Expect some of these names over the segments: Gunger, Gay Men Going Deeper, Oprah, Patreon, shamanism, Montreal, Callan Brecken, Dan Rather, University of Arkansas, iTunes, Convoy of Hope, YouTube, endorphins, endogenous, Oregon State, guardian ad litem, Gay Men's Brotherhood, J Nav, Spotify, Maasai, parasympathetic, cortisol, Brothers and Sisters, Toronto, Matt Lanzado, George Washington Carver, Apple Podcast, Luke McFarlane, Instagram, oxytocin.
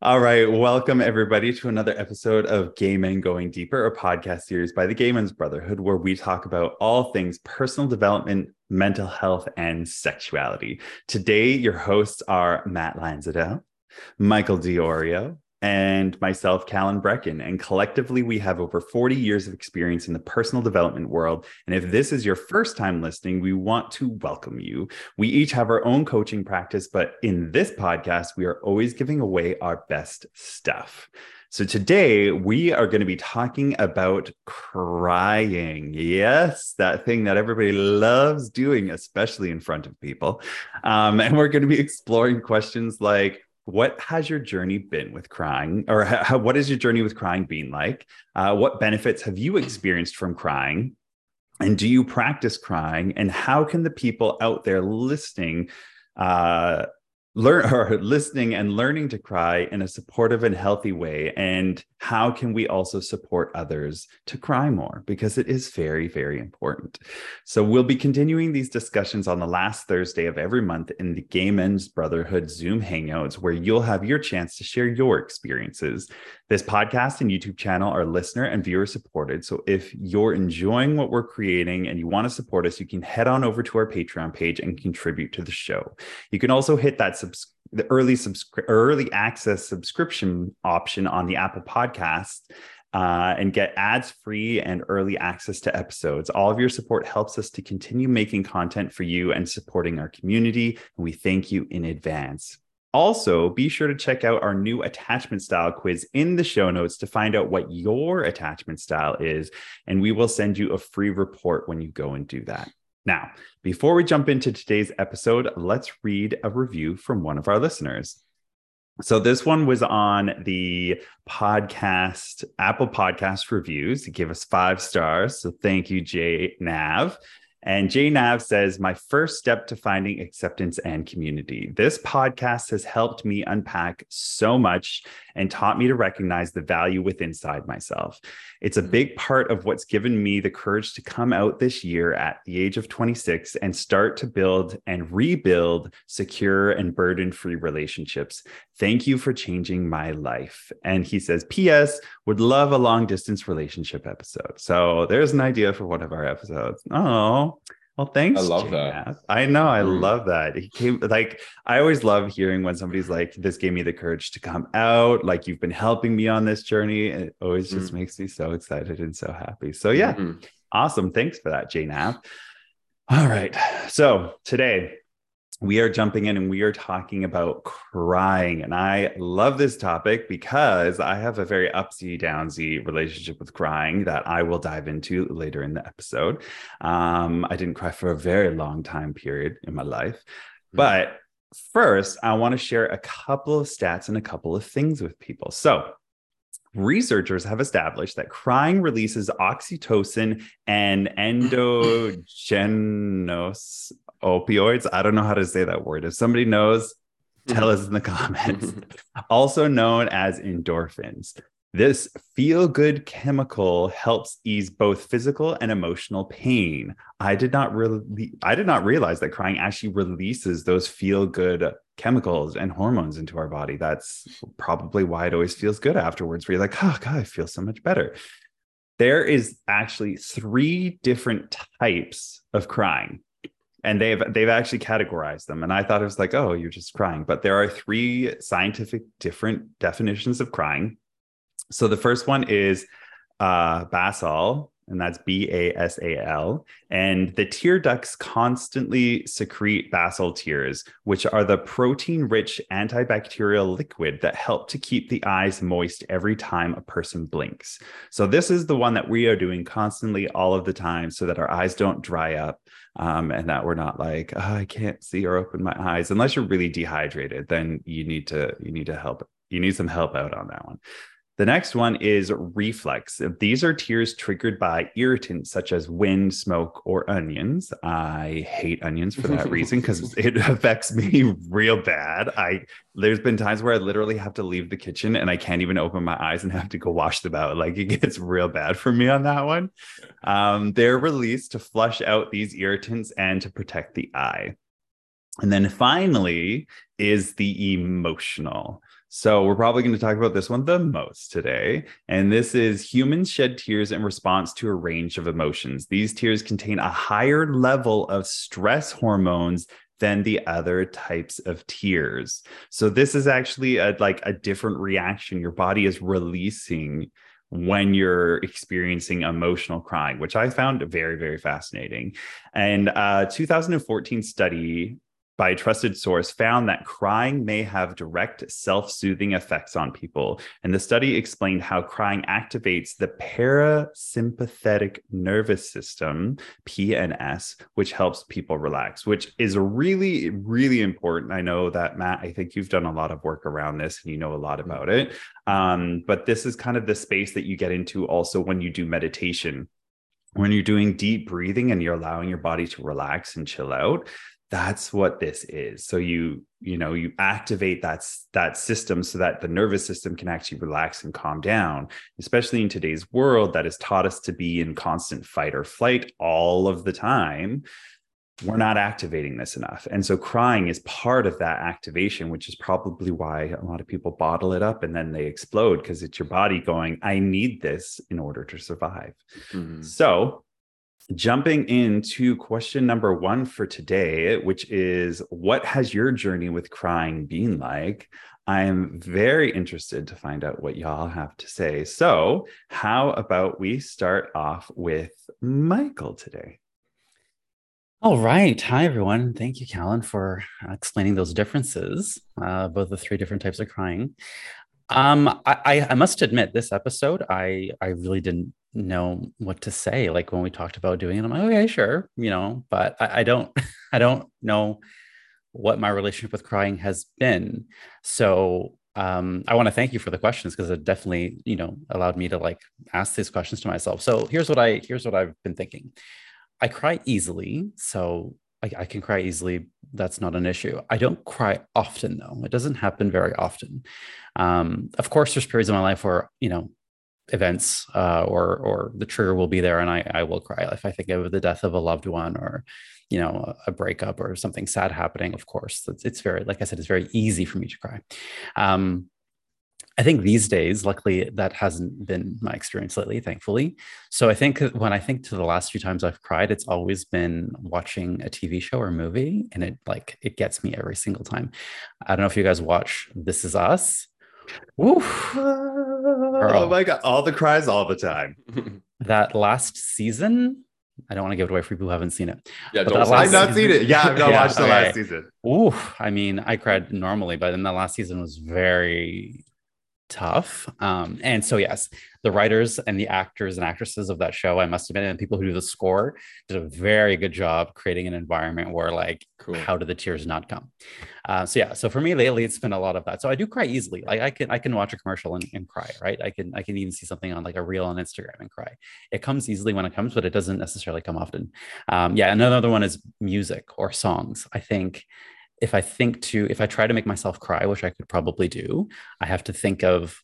All right, welcome everybody to another episode of Gay Men Going Deeper, a podcast series by the Gay Men's Brotherhood, where we talk about all things personal development, mental health, and sexuality. Today, your hosts are Matt Lanzado, Michael Diorio, and myself, Callan Brecken. And collectively, we have over 40 years of experience in the personal development world. And if this is your first time listening, we want to welcome you. We each have our own coaching practice, but in this podcast, we are always giving away our best stuff. So today we are going to be talking about crying. Yes, that thing that everybody loves doing, especially in front of people. And we're going to be exploring questions like, what has your journey been with crying, or what is your journey with crying been like? What benefits have you experienced from crying? And do you practice crying? And how can the people out there listening, listening and learning to cry in a supportive and healthy way? And how can we also support others to cry more? Because it is very, very important. So we'll be continuing these discussions on the last Thursday of every month in the Gay Men's Brotherhood Zoom Hangouts, where you'll have your chance to share your experiences. This podcast and YouTube channel are listener and viewer supported. So if you're enjoying what we're creating and you want to support us, you can head on over to our Patreon page and contribute to the show. You can also hit that early access subscription option on the Apple Podcast and get ads free and early access to episodes. All of your support helps us to continue making content for you and supporting our community. And we thank you in advance. Also, be sure to check out our new attachment style quiz in the show notes to find out what your attachment style is. And we will send you a free report when you go and do that. Now, before we jump into today's episode, let's read a review from one of our listeners. So this one was on the podcast, Apple Podcast reviews. He gave us 5 stars. So thank you, J Nav. And J Nav says, my first step to finding acceptance and community. This podcast has helped me unpack so much and taught me to recognize the value within inside myself. It's a big part of what's given me the courage to come out this year at the age of 26 and start to build and rebuild secure and burden-free relationships. Thank you for changing my life. And he says, P.S. would love a long-distance relationship episode. So there's an idea for one of our episodes. Oh. Well, thanks. I love that. I know. I love that. He came, like, I always love hearing when somebody's like, this gave me the courage to come out. Like, you've been helping me on this journey. It always just makes me so excited and so happy. So yeah. Awesome. Thanks for that, J Nav. All right. So today we are jumping in and we are talking about crying. And I love this topic because I have a very upsy-downsy relationship with crying that I will dive into later in the episode. I didn't cry for a very long time period in my life. But first, I want to share a couple of stats and a couple of things with people. So researchers have established that crying releases oxytocin and endogenous opioids. I don't know how to say that word. If somebody knows, tell us in the comments. Also known as endorphins. This feel-good chemical helps ease both physical and emotional pain. I did not realize that crying actually releases those feel-good chemicals and hormones into our body. That's probably why it always feels good afterwards, where you're like, oh God, I feel so much better. There is actually 3 different types of crying. And they've actually categorized them. And I thought it was like, oh, you're just crying. But there are 3 scientific different definitions of crying. So the first one is basal, and that's B-A-S-A-L. And the tear ducts constantly secrete basal tears, which are the protein-rich antibacterial liquid that help to keep the eyes moist every time a person blinks. So this is the one that we are doing constantly all of the time so that our eyes don't dry up and that we're not like, oh, I can't see or open my eyes. Unless you're really dehydrated, then you need some help out on that one. The next one is reflex. These are tears triggered by irritants such as wind, smoke, or onions. I hate onions for that reason because it affects me real bad. There's been times where I literally have to leave the kitchen and I can't even open my eyes and have to go wash them out. Like, it gets real bad for me on that one. They're released to flush out these irritants and to protect the eye. And then finally is the emotional. So we're probably going to talk about this one the most today. And this is humans shed tears in response to a range of emotions. These tears contain a higher level of stress hormones than the other types of tears. So this is actually a different reaction your body is releasing when you're experiencing emotional crying, which I found very, very fascinating. And a 2014 study by a trusted source found that crying may have direct self-soothing effects on people. And the study explained how crying activates the parasympathetic nervous system, PNS, which helps people relax, which is really, really important. I know that, Matt, I think you've done a lot of work around this and you know a lot about it. But this is kind of the space that you get into also when you do meditation. When you're doing deep breathing and you're allowing your body to relax and chill out, that's what this is. So you activate that system so that the nervous system can actually relax and calm down, especially in today's world that has taught us to be in constant fight or flight all of the time. We're not activating this enough. And so crying is part of that activation, which is probably why a lot of people bottle it up and then they explode, because it's your body going, I need this in order to survive. Mm-hmm. So jumping into question number one for today, which is, what has your journey with crying been like? I am very interested to find out what y'all have to say. So how about we start off with Michael today? All right. Hi, everyone. Thank you, Callan, for explaining those differences, both the three different types of crying. I must admit, this episode, I really didn't know what to say. Like when we talked about doing it, I'm like, okay, sure, but I don't know what my relationship with crying has been. So I want to thank you for the questions, because it definitely, allowed me to ask these questions to myself. So here's what I've been thinking. I cry easily. So I can cry easily. That's not an issue. I don't cry often, though. It doesn't happen very often. Of course, there's periods in my life where, events or the trigger will be there and I will cry. If I think of the death of a loved one or, a breakup or something sad happening, of course, it's very, like I said, it's very easy for me to cry. I think these days, luckily, that hasn't been my experience lately, thankfully. So I think when I think to the last few times I've cried, it's always been watching a TV show or movie, and it gets me every single time. I don't know if you guys watch This Is Us. Oof. Oh my God, all the cries all the time. That last season, I don't want to give it away for people who haven't seen it. Yeah, I've not seen it. Yeah, I've not watched the last season. Ooh, I mean, I cried normally, but then the last season was very tough. And so, yes, the writers and the actors and actresses of that show, I must admit, and people who do the score did a very good job creating an environment where, cool. How do the tears not come? So for me lately, it's been a lot of that. So I do cry easily. Like I can watch a commercial and cry, right? I can even see something on a reel on Instagram and cry. It comes easily when it comes, but it doesn't necessarily come often. Another one is music or songs. I think if I try to make myself cry, which I could probably do, I have to think of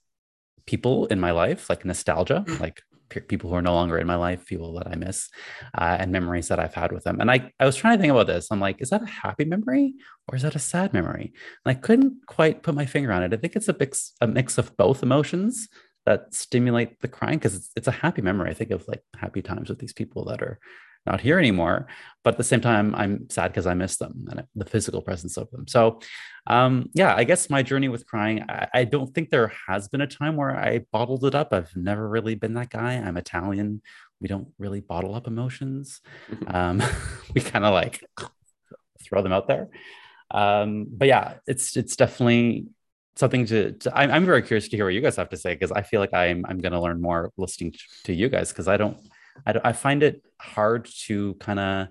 people in my life, like nostalgia, like people who are no longer in my life, people that I miss, and memories that I've had with them. And I was trying to think about this. I'm like, is that a happy memory or is that a sad memory? And I couldn't quite put my finger on it. I think it's a mix of both emotions that stimulate the crying, because it's a happy memory. I think of happy times with these people that are not here anymore, but at the same time, I'm sad because I miss them and the physical presence of them. So I guess my journey with crying, I don't think there has been a time where I bottled it up. I've never really been that guy. I'm Italian. We don't really bottle up emotions. We kind of throw them out there. It's definitely something to I'm very curious to hear what you guys have to say, because I feel like I'm going to learn more listening to you guys, because I find it hard to kind of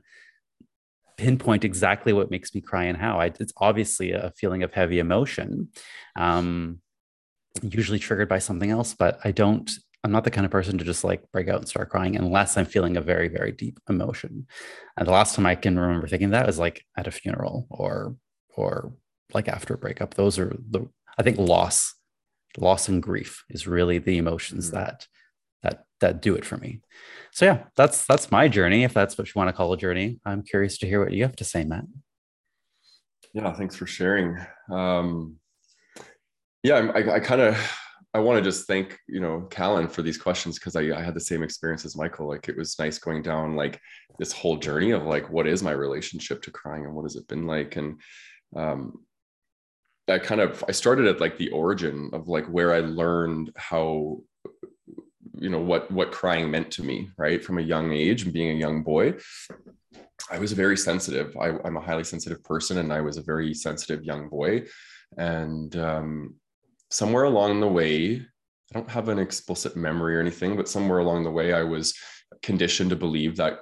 pinpoint exactly what makes me cry and how. It's obviously a feeling of heavy emotion, usually triggered by something else, but I'm not the kind of person to just break out and start crying unless I'm feeling a very, very deep emotion. And the last time I can remember thinking that was at a funeral or after a breakup. Those are I think loss and grief is really the emotions that do it for me. So that's my journey, if that's what you want to call a journey. I'm curious to hear what you have to say, Matt. Yeah, thanks for sharing. Yeah, I want to just thank, you know, Callan for these questions, because I had the same experience as Michael. Like, it was nice going down like this whole journey of like, what is my relationship to crying and what has it been like? And I started at like the origin of like where I learned how, you know, what crying meant to me, right? From a young age, and being a young boy, I was very sensitive. I'm a highly sensitive person, and I was a very sensitive young boy. And somewhere along the way, I don't have an explicit memory or anything, but somewhere along the way, I was conditioned to believe that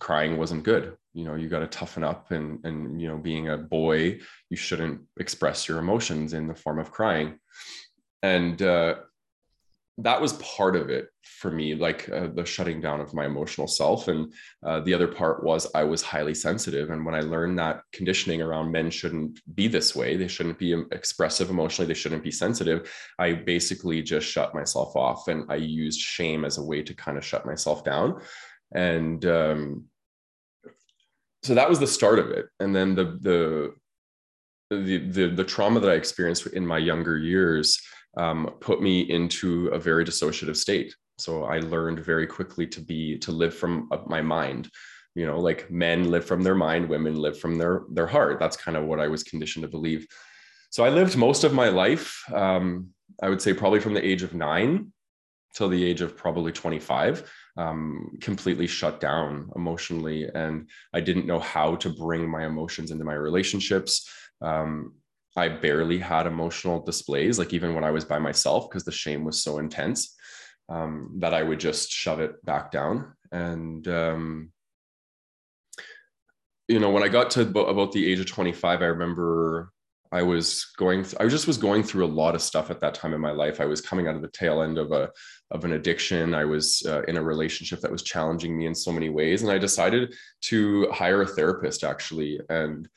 crying wasn't good. You know, you got to toughen up, and, you know, being a boy, you shouldn't express your emotions in the form of crying. And that was part of it for me, like the shutting down of my emotional self. And the other part was I was highly sensitive. And when I learned that conditioning around men shouldn't be this way, they shouldn't be expressive emotionally, they shouldn't be sensitive, I basically just shut myself off. And I used shame as a way to kind of shut myself down. And so that was the start of it. And then the trauma that I experienced in my younger years put me into a very dissociative state. So I learned very quickly to live from my mind. You know, like men live from their mind, women live from their heart. That's kind of what I was conditioned to believe. So I lived most of my life, I would say probably from the age of 9 till the age of probably 25, completely shut down emotionally. And I didn't know how to bring my emotions into my relationships. I barely had emotional displays, like even when I was by myself, because the shame was so intense that I would just shove it back down. And, you know, when I got to about the age of 25, I remember I was going through a lot of stuff at that time in my life. I was coming out of the tail end of an addiction. I was in a relationship that was challenging me in so many ways. And I decided to hire a therapist, actually. And,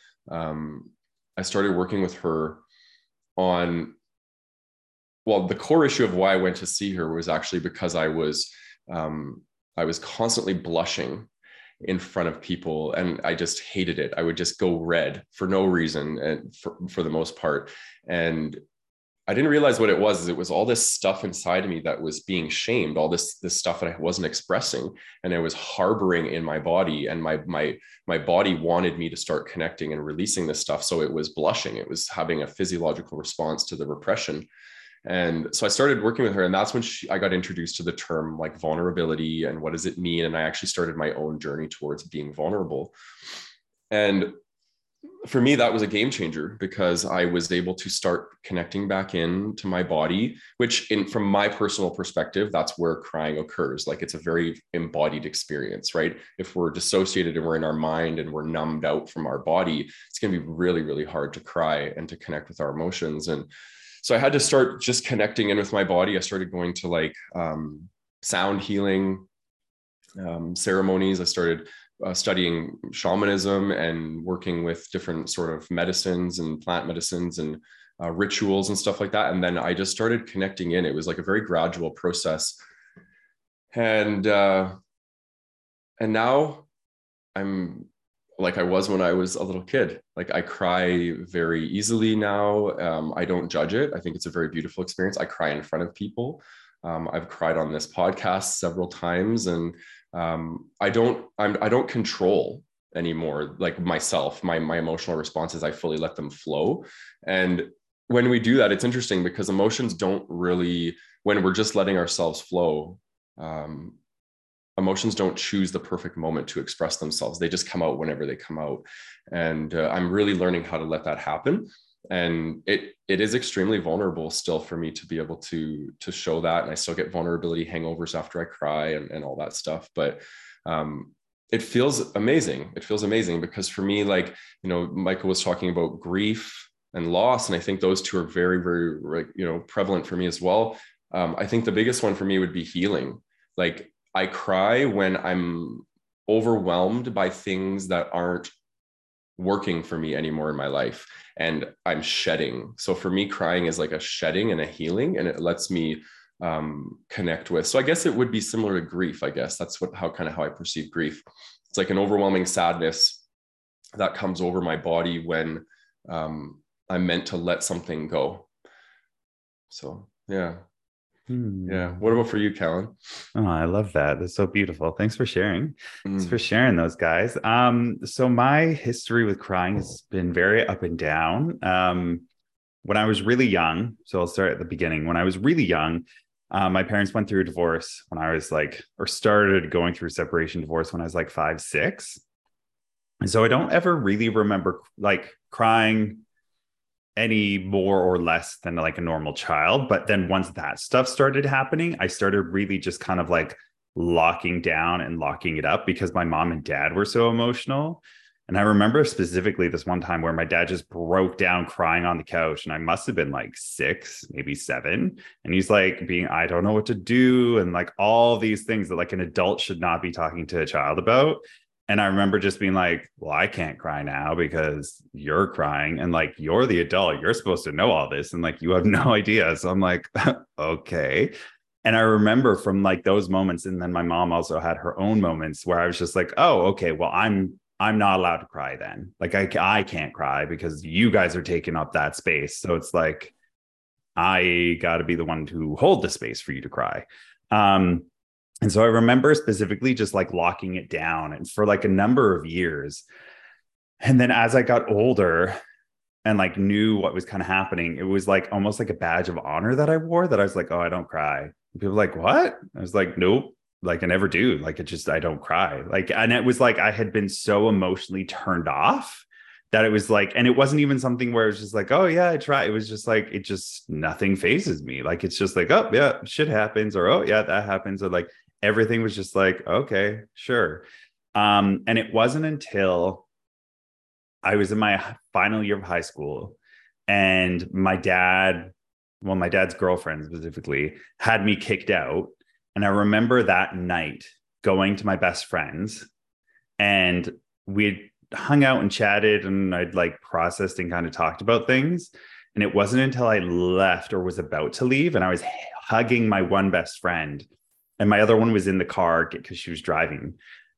I started working with her on, well, the core issue of why I went to see her was actually because I was constantly blushing in front of people, and I just hated it. I would just go red for no reason, and for the most part. And I didn't realize what it was. Is it was all this stuff inside of me that was being shamed, all this stuff that I wasn't expressing, and I was harboring in my body, and my body wanted me to start connecting and releasing this stuff. So it was blushing. It was having a physiological response to the repression. And so I started working with her, and that's when I got introduced to the term like vulnerability and what does it mean? And I actually started my own journey towards being vulnerable. And for me, that was a game changer, because I was able to start connecting back into my body, which from my personal perspective, that's where crying occurs. Like, it's a very embodied experience, right? If we're dissociated and we're in our mind and we're numbed out from our body, it's going to be really, really hard to cry and to connect with our emotions. And so I had to start just connecting in with my body. I started going to like sound healing ceremonies. I started studying shamanism and working with different sort of medicines and plant medicines and rituals and stuff like that. And then I just started connecting in. It was like a very gradual process. And now I'm like I was when I was a little kid. Like, I cry very easily now. I don't judge it. I think it's a very beautiful experience. I cry in front of people. I've cried on this podcast several times, and I don't control anymore, like myself, my emotional responses. I fully let them flow. And when we do that, it's interesting, because emotions don't really, when we're just letting ourselves flow, emotions don't choose the perfect moment to express themselves. They just come out whenever they come out. And I'm really learning how to let that happen. And it is extremely vulnerable still for me to be able to show that. And I still get vulnerability hangovers after I cry and all that stuff. But it feels amazing. It feels amazing, because for me, like, you know, Michael was talking about grief and loss. And I think those two are very, very, you know, prevalent for me as well. I think the biggest one for me would be healing. Like, I cry when I'm overwhelmed by things that aren't working for me anymore in my life, and I'm shedding. So for me, crying is like a shedding and a healing, and it lets me connect with. So I guess it would be similar to grief. I guess that's how I perceive grief. It's like an overwhelming sadness that comes over my body when I'm meant to let something go. So yeah. Yeah. What about for you, Callan? Oh, I love that. That's so beautiful. Thanks for sharing. Thanks for sharing those, guys. So my history with crying has been very up and down. When I was really young, so I'll start at the beginning. When I was really young, my parents went through a divorce when I was like, or started going through separation divorce when I was like 5, 6. And so I don't ever really remember like crying any more or less than like a normal child. But then once that stuff started happening, I started really just kind of like locking down and locking it up because my mom and dad were so emotional. And I remember specifically this one time where my dad just broke down crying on the couch, and I must have been like 6, maybe 7. And he's like being, I don't know what to do. And like all these things that like an adult should not be talking to a child about. And I remember just being like, well, I can't cry now because you're crying and like, you're the adult, you're supposed to know all this. And like, you have no idea. So I'm like, okay. And I remember from like those moments. And then my mom also had her own moments where I was just like, oh, okay, well, I'm not allowed to cry then. Like I can't cry because you guys are taking up that space. So it's like, I got to be the one to hold the space for you to cry. And so I remember specifically just like locking it down and for like a number of years. And then as I got older and like knew what was kind of happening, it was like almost like a badge of honor that I wore, that I was like, oh, I don't cry. And people were like, what? I was like, nope. Like I never do. Like it just, I don't cry. Like, and it was like, I had been so emotionally turned off that it was like, and it wasn't even something where it was just like, oh yeah, I try. It was just like, it just, nothing phases me. Like, it's just like, oh yeah, shit happens. Or, oh yeah, that happens. Or like, everything was just like, okay, sure. And it wasn't until I was in my final year of high school and my dad's girlfriend specifically had me kicked out. And I remember that night going to my best friend's, and we had hung out and chatted, and I'd like processed and kind of talked about things. And it wasn't until I left or was about to leave, and I was hugging my one best friend and my other one was in the car because she was driving.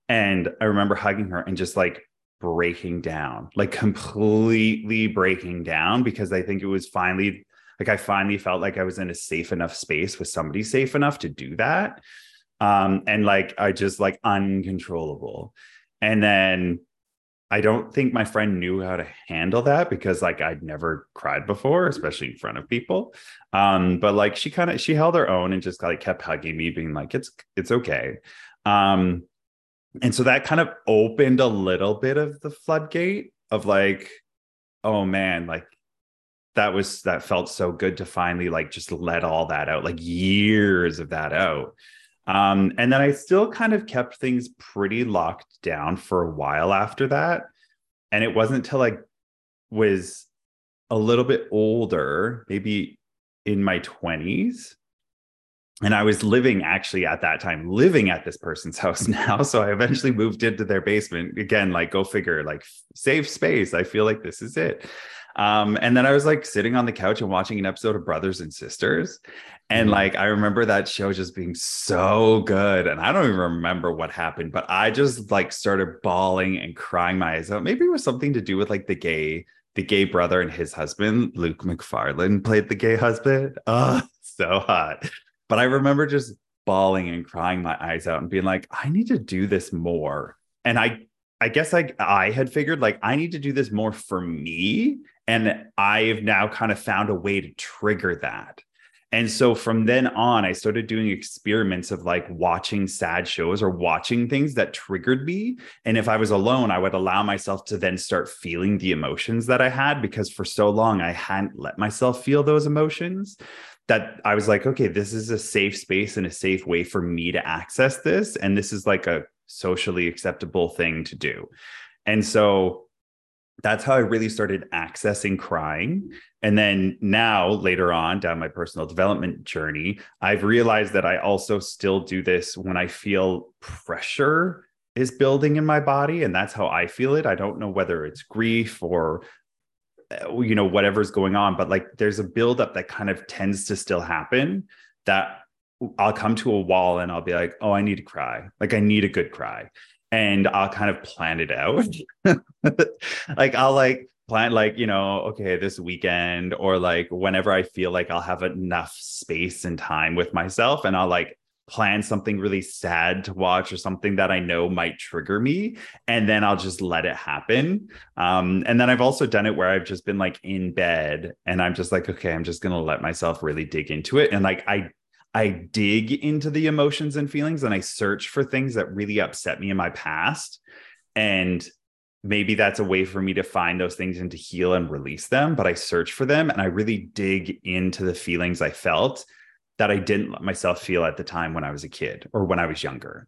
And I remember hugging her and just like breaking down, like completely breaking down, because I think it was finally like I finally felt like I was in a safe enough space with somebody safe enough to do that. And like, I just like uncontrollable. And then I don't think my friend knew how to handle that because like I'd never cried before, especially in front of people. But like she held her own and just like kept hugging me, being like, it's okay. And so that kind of opened a little bit of the floodgate of like, oh man, like, that felt so good to finally like just let all that out, like years of that out. And then I still kind of kept things pretty locked down for a while after that. And it wasn't until I was a little bit older, maybe in my 20s. And I was living at this person's house now. So I eventually moved into their basement again, like go figure, like safe space. I feel like this is it. And then I was like sitting on the couch and watching an episode of Brothers and Sisters. And like, I remember that show just being so good. And I don't even remember what happened, but I just like started bawling and crying my eyes out. Maybe it was something to do with like the gay brother and his husband. Luke McFarlane played the gay husband. Oh, so hot. But I remember just bawling and crying my eyes out and being like, I need to do this more. And I guess I had figured like, I need to do this more for me. And I've now kind of found a way to trigger that. And so from then on, I started doing experiments of like watching sad shows or watching things that triggered me. And if I was alone, I would allow myself to then start feeling the emotions that I had, because for so long, I hadn't let myself feel those emotions. That I was like, okay, this is a safe space and a safe way for me to access this. And this is like a socially acceptable thing to do. And so that's how I really started accessing crying. And then now later on down my personal development journey, I've realized that I also still do this when I feel pressure is building in my body. And that's how I feel it. I don't know whether it's grief or you know, whatever's going on, but like there's a buildup that kind of tends to still happen that I'll come to a wall and I'll be like, oh, I need to cry. Like I need a good cry. And I'll kind of plan it out. Like I'll like plan, like, you know, okay, this weekend, or like whenever I feel like I'll have enough space and time with myself, and I'll like plan something really sad to watch or something that I know might trigger me, and then I'll just let it happen. And then I've also done it where I've just been like in bed and I'm just like, okay, I'm just gonna let myself really dig into it, and like I dig into the emotions and feelings, and I search for things that really upset me in my past. And maybe that's a way for me to find those things and to heal and release them, but I search for them and I really dig into the feelings I felt that I didn't let myself feel at the time when I was a kid or when I was younger.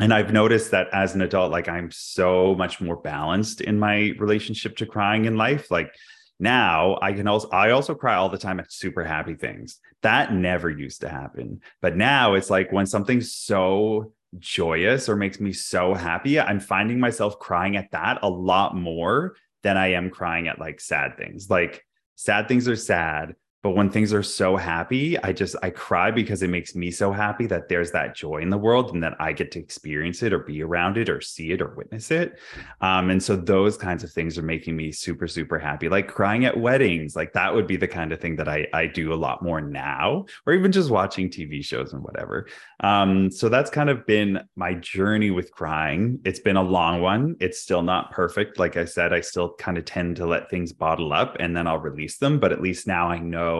And I've noticed that as an adult, like I'm so much more balanced in my relationship to crying in life. Like now I also cry all the time at super happy things. That never used to happen. But now it's like when something's so joyous or makes me so happy, I'm finding myself crying at that a lot more than I am crying at like sad things. Like sad things are sad, but when things are so happy, I cry because it makes me so happy that there's that joy in the world and that I get to experience it or be around it or see it or witness it. And so those kinds of things are making me super, super happy. Like crying at weddings, like that would be the kind of thing that I do a lot more now, or even just watching TV shows and whatever. So that's kind of been my journey with crying. It's been a long one. It's still not perfect. Like I said, I still kind of tend to let things bottle up and then I'll release them. But at least now I know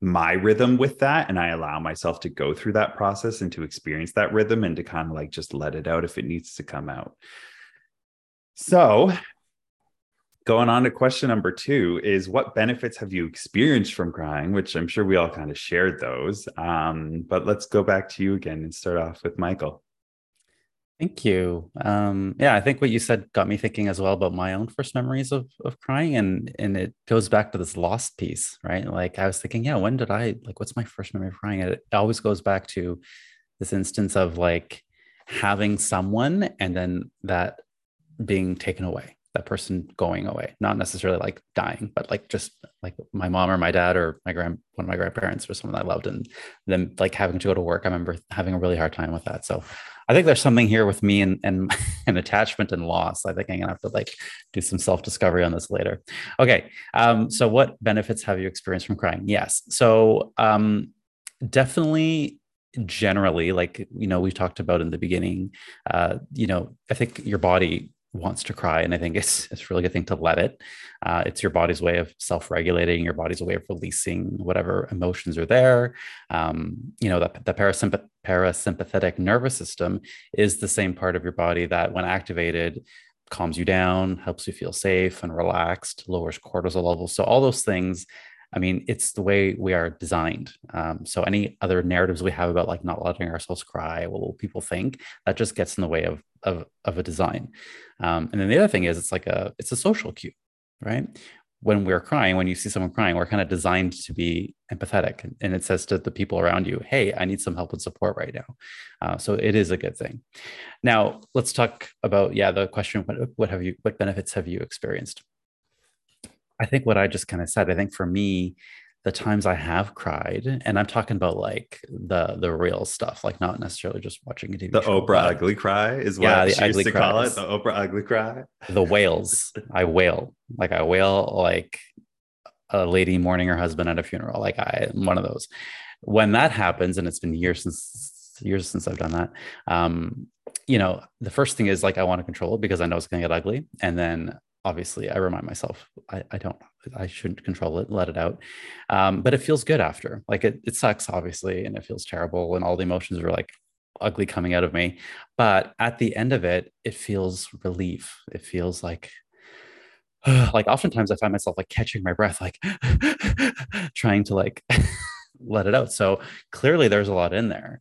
my rhythm with that, and I allow myself to go through that process and to experience that rhythm and to kind of like just let it out if it needs to come out. So going on to question number 2 is, what benefits have you experienced from crying? Which I'm sure we all kind of shared those, but let's go back to you again and start off with Michael. Thank you. Yeah, I think what you said got me thinking as well about my own first memories of crying, and it goes back to this lost piece, right? Like I was thinking, yeah, when did I, like, what's my first memory of crying? It always goes back to this instance of like having someone and then that being taken away, that person going away, not necessarily like dying, but like just like my mom or my dad or one of my grandparents or someone I loved, and then like having to go to work. I remember having a really hard time with that. So I think there's something here with me and attachment and loss. I think I'm gonna have to like do some self-discovery on this later. Okay, so what benefits have you experienced from crying? Yes, so definitely generally, like, you know, we talked about in the beginning, you know, I think your body wants to cry, and I think it's a really good thing to let it. It's your body's way of self-regulating, your body's way of releasing whatever emotions are there. You know, the parasympathetic nervous system is the same part of your body that, when activated, calms you down, helps you feel safe and relaxed, lowers cortisol levels. So all those things, I mean, it's the way we are designed. So any other narratives we have about like not letting ourselves cry, what will people think, that just gets in the way of a design. And then the other thing is, it's a social cue, right? When we're crying, when you see someone crying, we're kind of designed to be empathetic. And it says to the people around you, hey, I need some help and support right now. So it is a good thing. Now let's talk about, the question, what benefits have you experienced? I think what I just kind of said, I think for me, the times I have cried, and I'm talking about like the real stuff, like not necessarily just watching a TV show. The Oprah ugly cry is what she used to call it, the Oprah ugly cry. The wails. I wail like a lady mourning her husband at a funeral. Like I'm one of those. When that happens, and it's been years since I've done that, you know, the first thing is like I want to control it because I know it's going to get ugly, and then obviously I remind myself, I shouldn't control it, let it out. But it feels good after, like it sucks obviously. And it feels terrible. And all the emotions are like ugly coming out of me. But at the end of it, it feels relief. It feels like oftentimes I find myself like catching my breath, like trying to like let it out. So clearly there's a lot in there.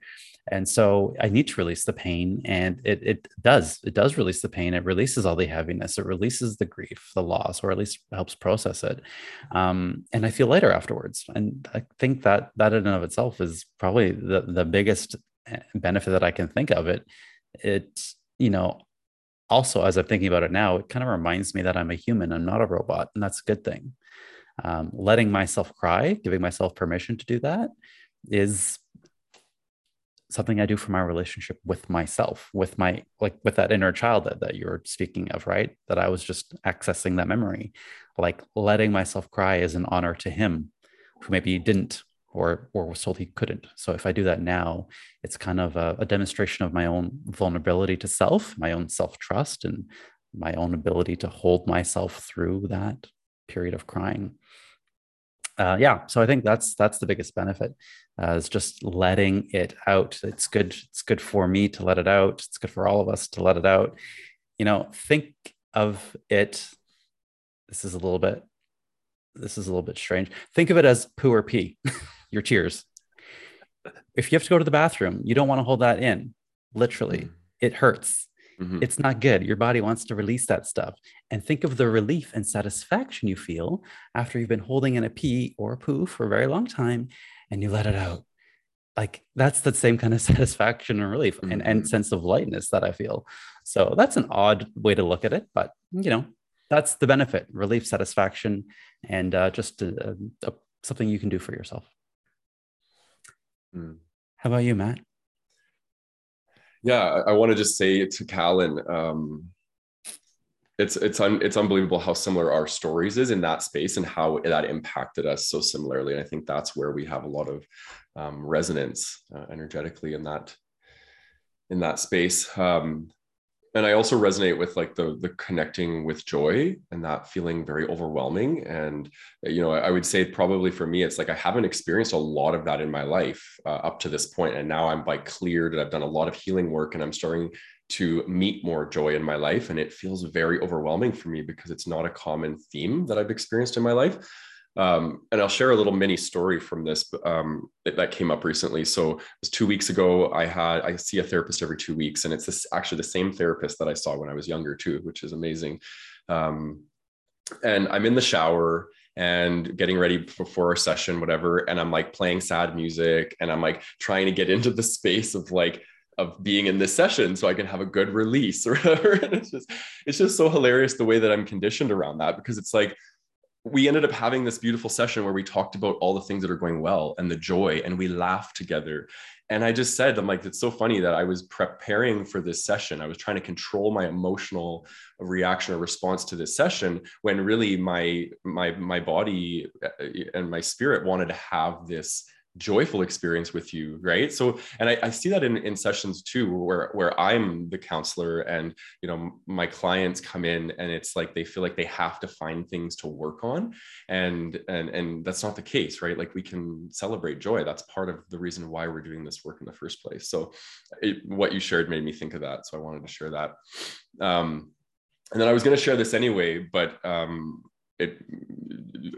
And so I need to release the pain, and it does release the pain. It releases all the heaviness. It releases the grief, the loss, or at least helps process it. And I feel lighter afterwards. And I think that in and of itself is probably the biggest benefit that I can think of it. It, you know, also, as I'm thinking about it now, it kind of reminds me that I'm a human. I'm not a robot, and that's a good thing. Letting myself cry, giving myself permission to do that is something I do for my relationship with myself, with my, like, with that inner child that you were speaking of, right? That I was just accessing that memory, like letting myself cry is an honor to him who maybe didn't or was told he couldn't. So if I do that now, it's kind of a demonstration of my own vulnerability to self, my own self-trust, and my own ability to hold myself through that period of crying. So I think that's the biggest benefit, is just letting it out. It's good. It's good for me to let it out. It's good for all of us to let it out. You know, think of it. This is a little bit strange. Think of it as poo or pee, your tears. If you have to go to the bathroom, you don't want to hold that in. Literally, It hurts. Mm-hmm. It's not good. Your body wants to release that stuff. And think of the relief and satisfaction you feel after you've been holding in a pee or a poo for a very long time and you let it out. Like, that's the same kind of satisfaction and relief and sense of lightness that I feel. So that's an odd way to look at it, but you know, that's the benefit, relief, satisfaction, and just something you can do for yourself. Mm. How about you, Matt? Yeah, I want to just say to Callan, it's unbelievable how similar our stories is in that space and how that impacted us so similarly. And I think that's where we have a lot of resonance energetically in that space. And I also resonate with like the connecting with joy and that feeling very overwhelming. And, you know, I would say probably for me, it's like, I haven't experienced a lot of that in my life up to this point. And now I'm like cleared and I've done a lot of healing work and I'm starting to meet more joy in my life. And it feels very overwhelming for me because it's not a common theme that I've experienced in my life. And I'll share a little mini story from this that came up recently. So it was 2 weeks ago. I see a therapist every 2 weeks, and it's actually the same therapist that I saw when I was younger too, which is amazing. And I'm in the shower and getting ready for our session, whatever. And I'm like playing sad music, and I'm like trying to get into the space of being in this session so I can have a good release or whatever. And it's just so hilarious the way that I'm conditioned around that, because it's like, we ended up having this beautiful session where we talked about all the things that are going well and the joy, and we laughed together. And I just said, I'm like, it's so funny that I was preparing for this session. I was trying to control my emotional reaction or response to this session when really my body and my spirit wanted to have this joyful experience with you, right? So, and I see that in sessions too, where I'm the counselor, and you know, my clients come in and it's like they feel like they have to find things to work on, and that's not the case, right? Like, we can celebrate joy. That's part of the reason why we're doing this work in the first place. So what you shared made me think of that, so I wanted to share that. And then I was going to share this anyway, but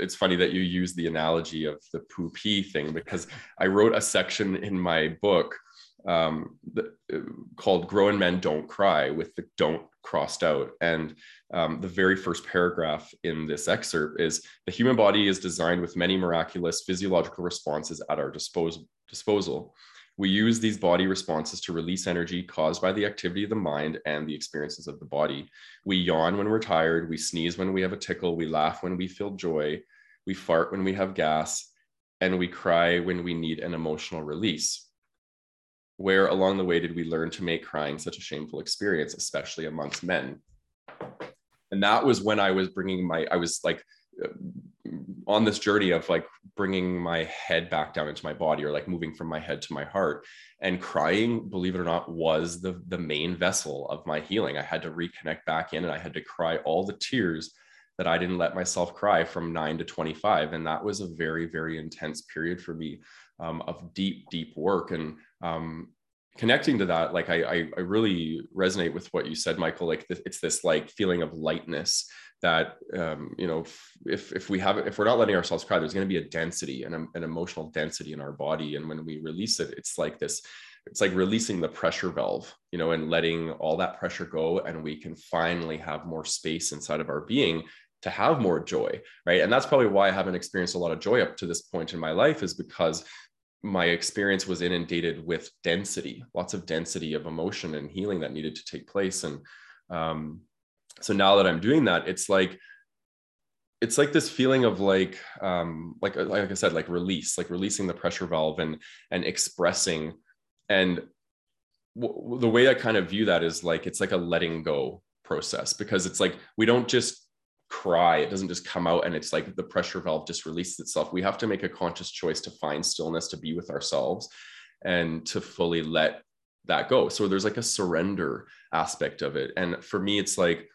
it's funny that you use the analogy of the poo pee thing, because I wrote a section in my book called Grown Men Don't Cry, with the don't crossed out. And the very first paragraph in this excerpt is, the human body is designed with many miraculous physiological responses at our disposal. We use these body responses to release energy caused by the activity of the mind and the experiences of the body. We yawn when we're tired. We sneeze when we have a tickle. We laugh when we feel joy. We fart when we have gas. And we cry when we need an emotional release. Where along the way did we learn to make crying such a shameful experience, especially amongst men? And that was when I was on this journey of like bringing my head back down into my body, or like moving from my head to my heart, and crying, believe it or not, was the main vessel of my healing. I had to reconnect back in, and I had to cry all the tears that I didn't let myself cry from 9 to 25. And that was a very, very intense period for me of deep, deep work. And connecting to that, like I really resonate with what you said, Michael, like it's this like feeling of lightness that, you know, if we're not letting ourselves cry, there's going to be a density and an emotional density in our body. And when we release it, it's like releasing the pressure valve, you know, and letting all that pressure go. And we can finally have more space inside of our being to have more joy, right? And that's probably why I haven't experienced a lot of joy up to this point in my life, is because my experience was inundated with density, lots of density of emotion and healing that needed to take place. And so now that I'm doing that, it's like this feeling of like I said, like release, like releasing the pressure valve and expressing And the way I kind of view that is like, it's like a letting go process, because it's like, we don't just cry. It doesn't just come out and it's like the pressure valve just releases itself. We have to make a conscious choice to find stillness, to be with ourselves and to fully let that go. So there's like a surrender aspect of it. And for me, it's like,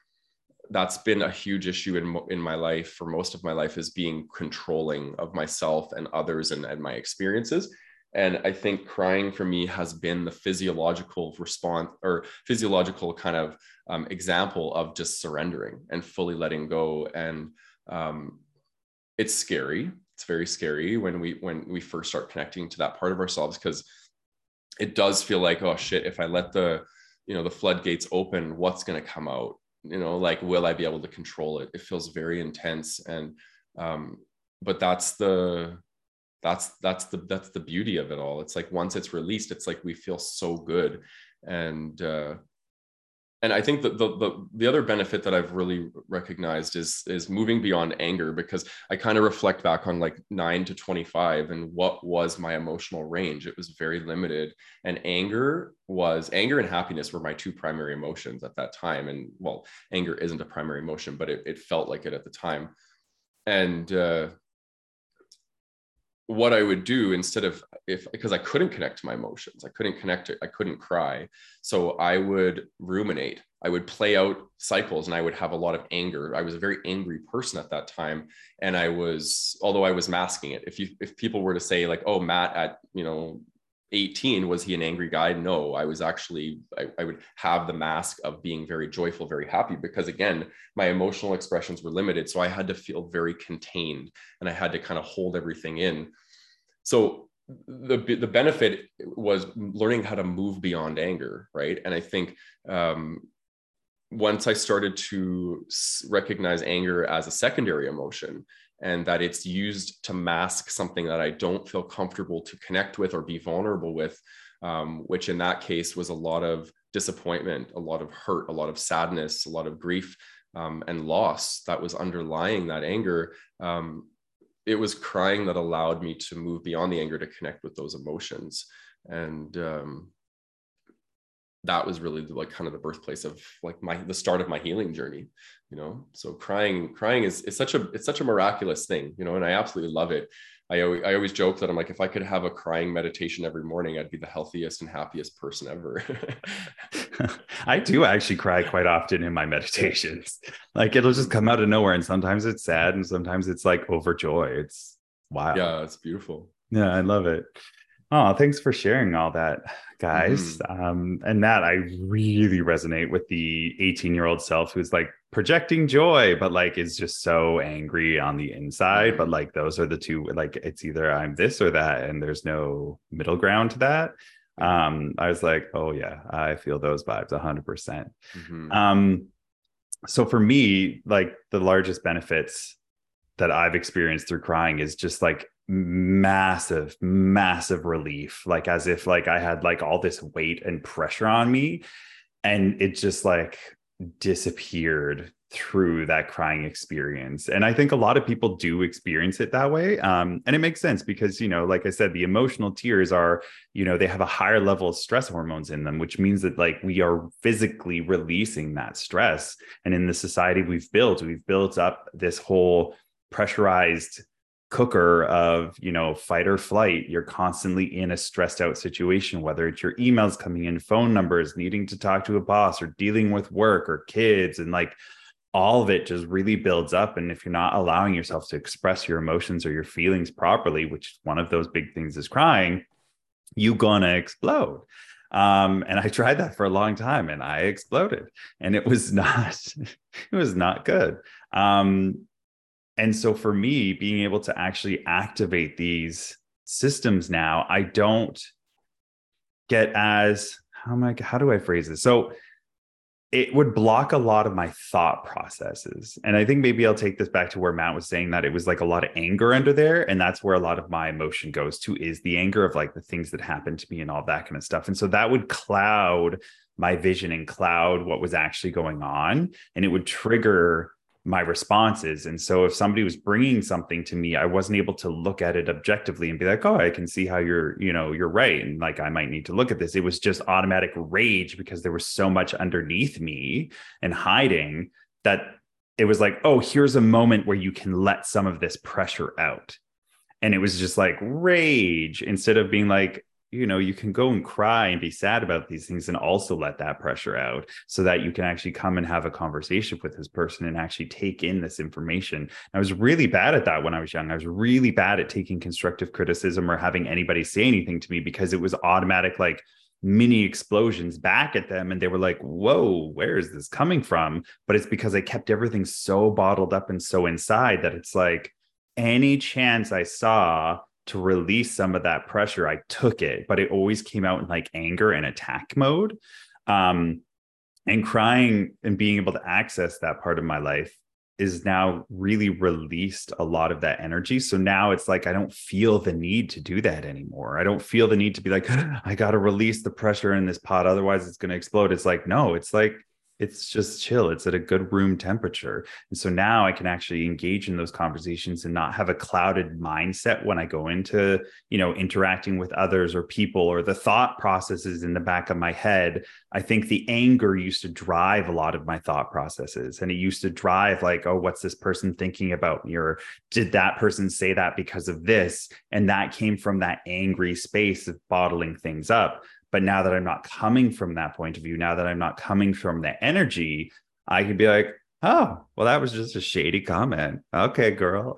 that's been a huge issue in my life for most of my life, is being controlling of myself and others and my experiences. And I think crying for me has been the physiological response or physiological kind of example of just surrendering and fully letting go. And it's scary. It's very scary when we first start connecting to that part of ourselves, because it does feel like, oh shit, if I let the floodgates open, what's going to come out? Will I be able to control it? It feels very intense. And, but that's the beauty of it all. It's like, once it's released, it's like, we feel so good. And I think that the other benefit that I've really recognized is moving beyond anger, because I kind of reflect back on like 9 to 25 and what was my emotional range. It was very limited. And anger and happiness were my two primary emotions at that time. And well, anger isn't a primary emotion, but it felt like it at the time. And what I would do instead of, because I couldn't connect to my emotions, I couldn't connect to, I couldn't cry. So I would ruminate, I would play out cycles, and I would have a lot of anger. I was a very angry person at that time. And I was, although I was masking it, if people were to say like, oh, Matt at, 18, was he an angry guy? No, I was actually, I would have the mask of being very joyful, very happy, because again, my emotional expressions were limited. So I had to feel very contained and I had to kind of hold everything in. So the benefit was learning how to move beyond anger, right? And I think once I started to recognize anger as a secondary emotion, and that it's used to mask something that I don't feel comfortable to connect with or be vulnerable with, which in that case was a lot of disappointment, a lot of hurt, a lot of sadness, a lot of grief, and loss that was underlying that anger. It was crying that allowed me to move beyond the anger to connect with those emotions. And that was really like kind of the birthplace of like the start of my healing journey, so crying is such a miraculous thing, and I absolutely love it. I always joke that I'm like, if I could have a crying meditation every morning, I'd be the healthiest and happiest person ever. I do actually cry quite often in my meditations. Like it'll just come out of nowhere. And sometimes it's sad and sometimes it's like overjoy. It's wow. Yeah. It's beautiful. Yeah. I love it. Oh, thanks for sharing all that, guys. Mm-hmm. And that I really resonate with the 18-year-old self who's like projecting joy, but like is just so angry on the inside. But like those are the two, like it's either I'm this or that, and there's no middle ground to that. I was like, oh yeah, I feel those vibes 100%. Mm-hmm. So for me, like the largest benefits that I've experienced through crying is just like massive relief, like as if like I had like all this weight and pressure on me, and it just like disappeared through that crying experience. And I think a lot of people do experience it that way, and it makes sense, because like I said, the emotional tears are, they have a higher level of stress hormones in them, which means that like we are physically releasing that stress. And in the society we've built up this whole pressurized cooker of, fight or flight. You're constantly in a stressed out situation, whether it's your emails coming in, phone numbers, needing to talk to a boss, or dealing with work or kids. And like all of it just really builds up. And if you're not allowing yourself to express your emotions or your feelings properly, which is one of those big things is crying, you're gonna explode. And I tried that for a long time and I exploded, and it was not good. And so for me, being able to actually activate these systems now, I don't get as, how do I phrase this? So it would block a lot of my thought processes. And I think maybe I'll take this back to where Matt was saying that it was like a lot of anger under there. And that's where a lot of my emotion goes to, is the anger of like the things that happened to me and all that kind of stuff. And so that would cloud my vision and cloud what was actually going on. And it would trigger my responses. And so if somebody was bringing something to me, I wasn't able to look at it objectively and be like, oh, I can see how you're right. And like, I might need to look at this. It was just automatic rage because there was so much underneath me and hiding that it was like, oh, here's a moment where you can let some of this pressure out. And it was just like rage instead of being like, you can go and cry and be sad about these things and also let that pressure out so that you can actually come and have a conversation with this person and actually take in this information. And I was really bad at that when I was young. I was really bad at taking constructive criticism or having anybody say anything to me because it was automatic, like mini explosions back at them. And they were like, whoa, where is this coming from? But it's because I kept everything so bottled up and so inside that it's like any chance I saw to release some of that pressure, I took it, but it always came out in like anger and attack mode. And crying and being able to access that part of my life is now really released a lot of that energy. So now it's like, I don't feel the need to do that anymore. I don't feel the need to be like, I got to release the pressure in this pot. Otherwise it's going to explode. It's like, no, it's like, it's just chill. It's at a good room temperature. And so now I can actually engage in those conversations and not have a clouded mindset when I go into, interacting with others or people or the thought processes in the back of my head. I think the anger used to drive a lot of my thought processes, and it used to drive like, oh, what's this person thinking about me? Or did that person say that because of this? And that came from that angry space of bottling things up. But now that I'm not coming from that point of view, now that I'm not coming from the energy, I can be like, oh, well, that was just a shady comment. Okay, girl.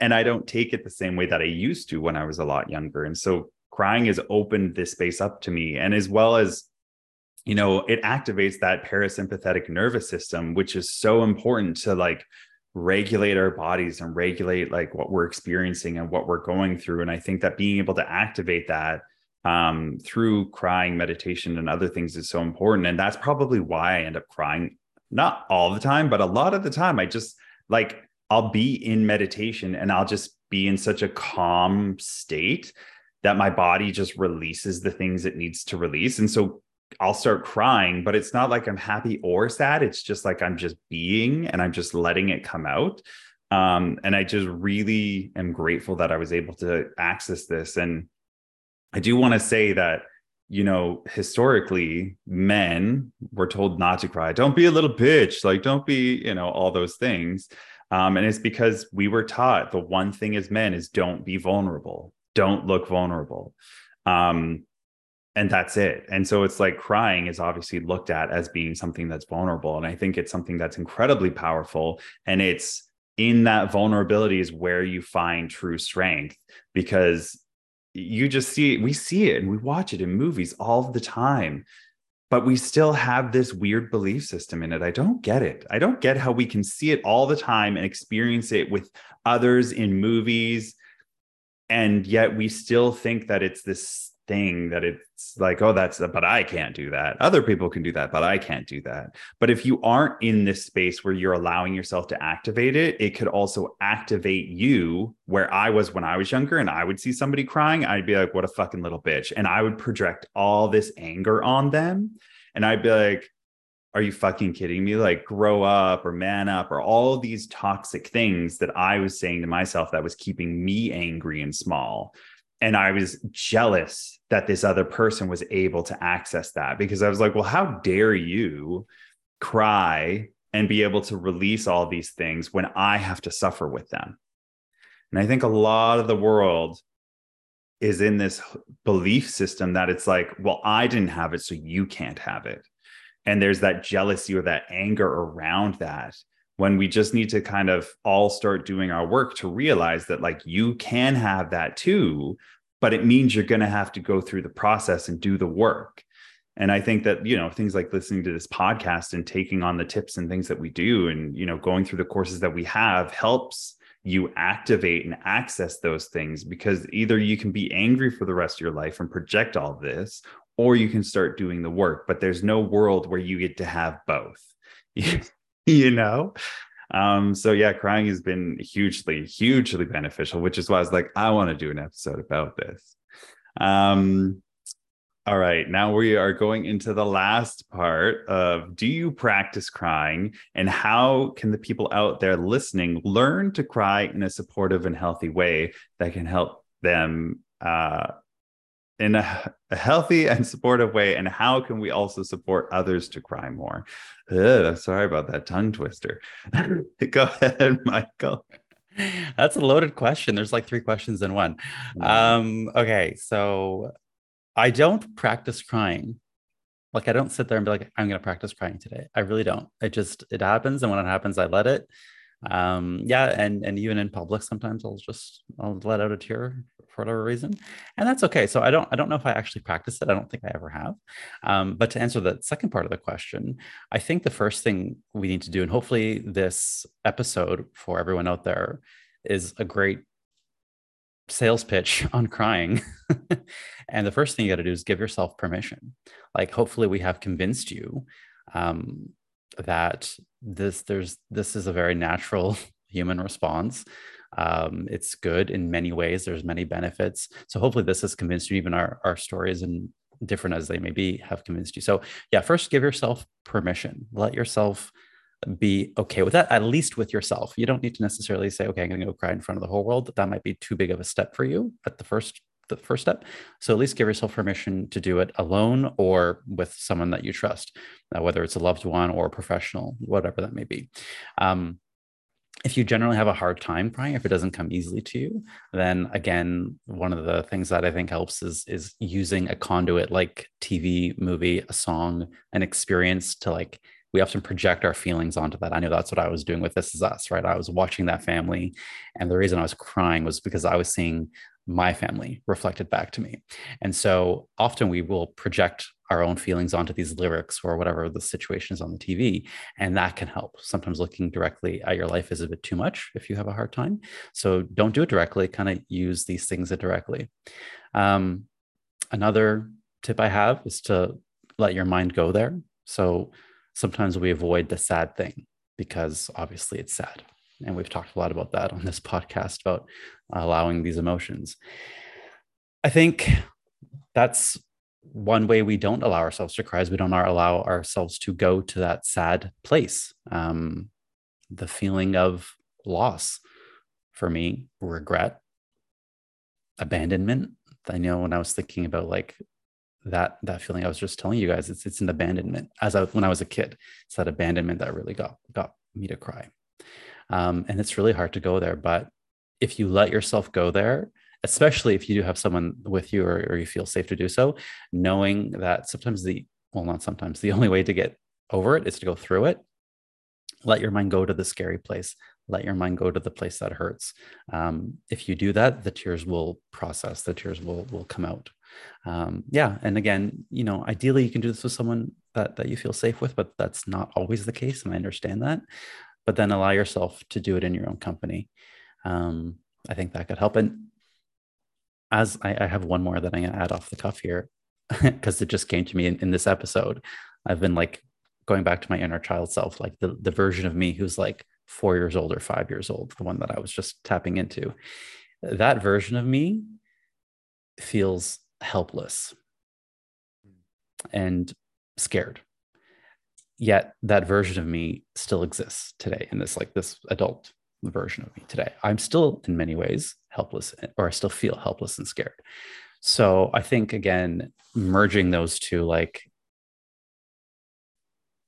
And I don't take it the same way that I used to when I was a lot younger. And so crying has opened this space up to me. And as well as, it activates that parasympathetic nervous system, which is so important to like regulate our bodies and regulate like what we're experiencing and what we're going through. And I think that being able to activate that through crying, meditation, and other things is so important. And that's probably why I end up crying, not all the time, but a lot of the time. I just like, I'll be in meditation and I'll just be in such a calm state that my body just releases the things it needs to release. And so I'll start crying, but it's not like I'm happy or sad. It's just like, I'm just being, and I'm just letting it come out. And I just really am grateful that I was able to access this. And I do want to say that, historically, men were told not to cry. Don't be a little bitch. Like, don't be, all those things. And it's because we were taught the one thing as men is don't be vulnerable. Don't look vulnerable. And that's it. And so it's like crying is obviously looked at as being something that's vulnerable. And I think it's something that's incredibly powerful. And it's in that vulnerability is where you find true strength, because you just see it. We see it and we watch it in movies all the time, but we still have this weird belief system in it. I don't get it. I don't get how we can see it all the time and experience it with others in movies, and yet we still think that it's this thing that it's like, oh, but I can't do that. Other people can do that, but I can't do that. But if you aren't in this space where you're allowing yourself to activate it, it could also activate you, where I was when I was younger and I would see somebody crying. I'd be like, what a fucking little bitch. And I would project all this anger on them. And I'd be like, are you fucking kidding me? Like, grow up or man up or all these toxic things that I was saying to myself that was keeping me angry and small. And I was jealous that this other person was able to access that, because I was like, well, how dare you cry and be able to release all these things when I have to suffer with them? And I think a lot of the world is in this belief system that it's like, well, I didn't have it, so you can't have it. And there's that jealousy or that anger around that, when we just need to kind of all start doing our work to realize that like you can have that too, but it means you're going to have to go through the process and do the work. And I think that, things like listening to this podcast and taking on the tips and things that we do and, going through the courses that we have helps you activate and access those things, because either you can be angry for the rest of your life and project all this, or you can start doing the work, but there's no world where you get to have both. So yeah, crying has been hugely, hugely beneficial, which is why I was like, I want to do an episode about this. All right, now we are going into the last part of do you practice crying, and how can the people out there listening learn to cry in a supportive and healthy way that can help them in a healthy and supportive way, and how can we also support others to cry more? Ugh, sorry about that tongue twister. Go ahead, Michael. That's a loaded question. There's like three questions in one. Okay, so I don't practice crying. Like, I don't sit there and be like, I'm going to practice crying today. I really don't. It happens. And when it happens, I let it. And even in public, sometimes I'll let out a tear for whatever reason. And that's okay. So I don't know if I actually practice it. I don't think I ever have. But to answer the second part of the question, I think the first thing we need to do, and hopefully this episode for everyone out there is a great sales pitch on crying. And the first thing you got to do is give yourself permission. Like, hopefully we have convinced you that this is a very natural human response. It's good in many ways. There's many benefits. So hopefully this has convinced you, even our stories, and different as they may be, have convinced you. So yeah, first give yourself permission. Let yourself be okay with that, at least with yourself. You don't need to necessarily say, okay, I'm going to go cry in front of the whole world. That might be too big of a step for you at the first step. So at least give yourself permission to do it alone or with someone that you trust, whether it's a loved one or a professional, whatever that may be. If you generally have a hard time crying, if it doesn't come easily to you, then again, one of the things that I think helps is using a conduit like TV, movie, a song, an experience to like, we often project our feelings onto that. I know that's what I was doing with This Is Us, right? I was watching that family. And the reason I was crying was because I was seeing my family reflected back to me. And so often we will project our own feelings onto these lyrics or whatever the situation is on the TV. And that can help. Sometimes looking directly at your life is a bit too much if you have a hard time. So don't do it directly. Kind of use these things indirectly. Another tip I have is to let your mind go there. So sometimes we avoid the sad thing because obviously it's sad. And we've talked a lot about that on this podcast about allowing these emotions. I think that's one way we don't allow ourselves to cry, is we don't allow ourselves to go to that sad place. The feeling of loss, for me, regret, abandonment. I know when I was thinking about like that feeling I was just telling you guys, it's an abandonment. When I was a kid, it's that abandonment that really got me to cry. And it's really hard to go there, but if you let yourself go there, especially if you do have someone with you or you feel safe to do so, knowing that the only way to get over it is to go through it. Let your mind go to the scary place. Let your mind go to the place that hurts. If you do that, the tears will process, the tears will come out. And again, ideally you can do this with someone that you feel safe with, but that's not always the case. And I understand that, but then allow yourself to do it in your own company. I think that could help. And as I have one more that I'm going to add off the cuff here, because it just came to me in this episode, I've been like going back to my inner child self, like the version of me who's like 4 years old or 5 years old, the one that I was just tapping into. That version of me feels helpless and scared. Yet that version of me still exists today, in this adult version of me today. I'm still in many ways helpless, or I still feel helpless and scared. So I think, again, merging those two, like,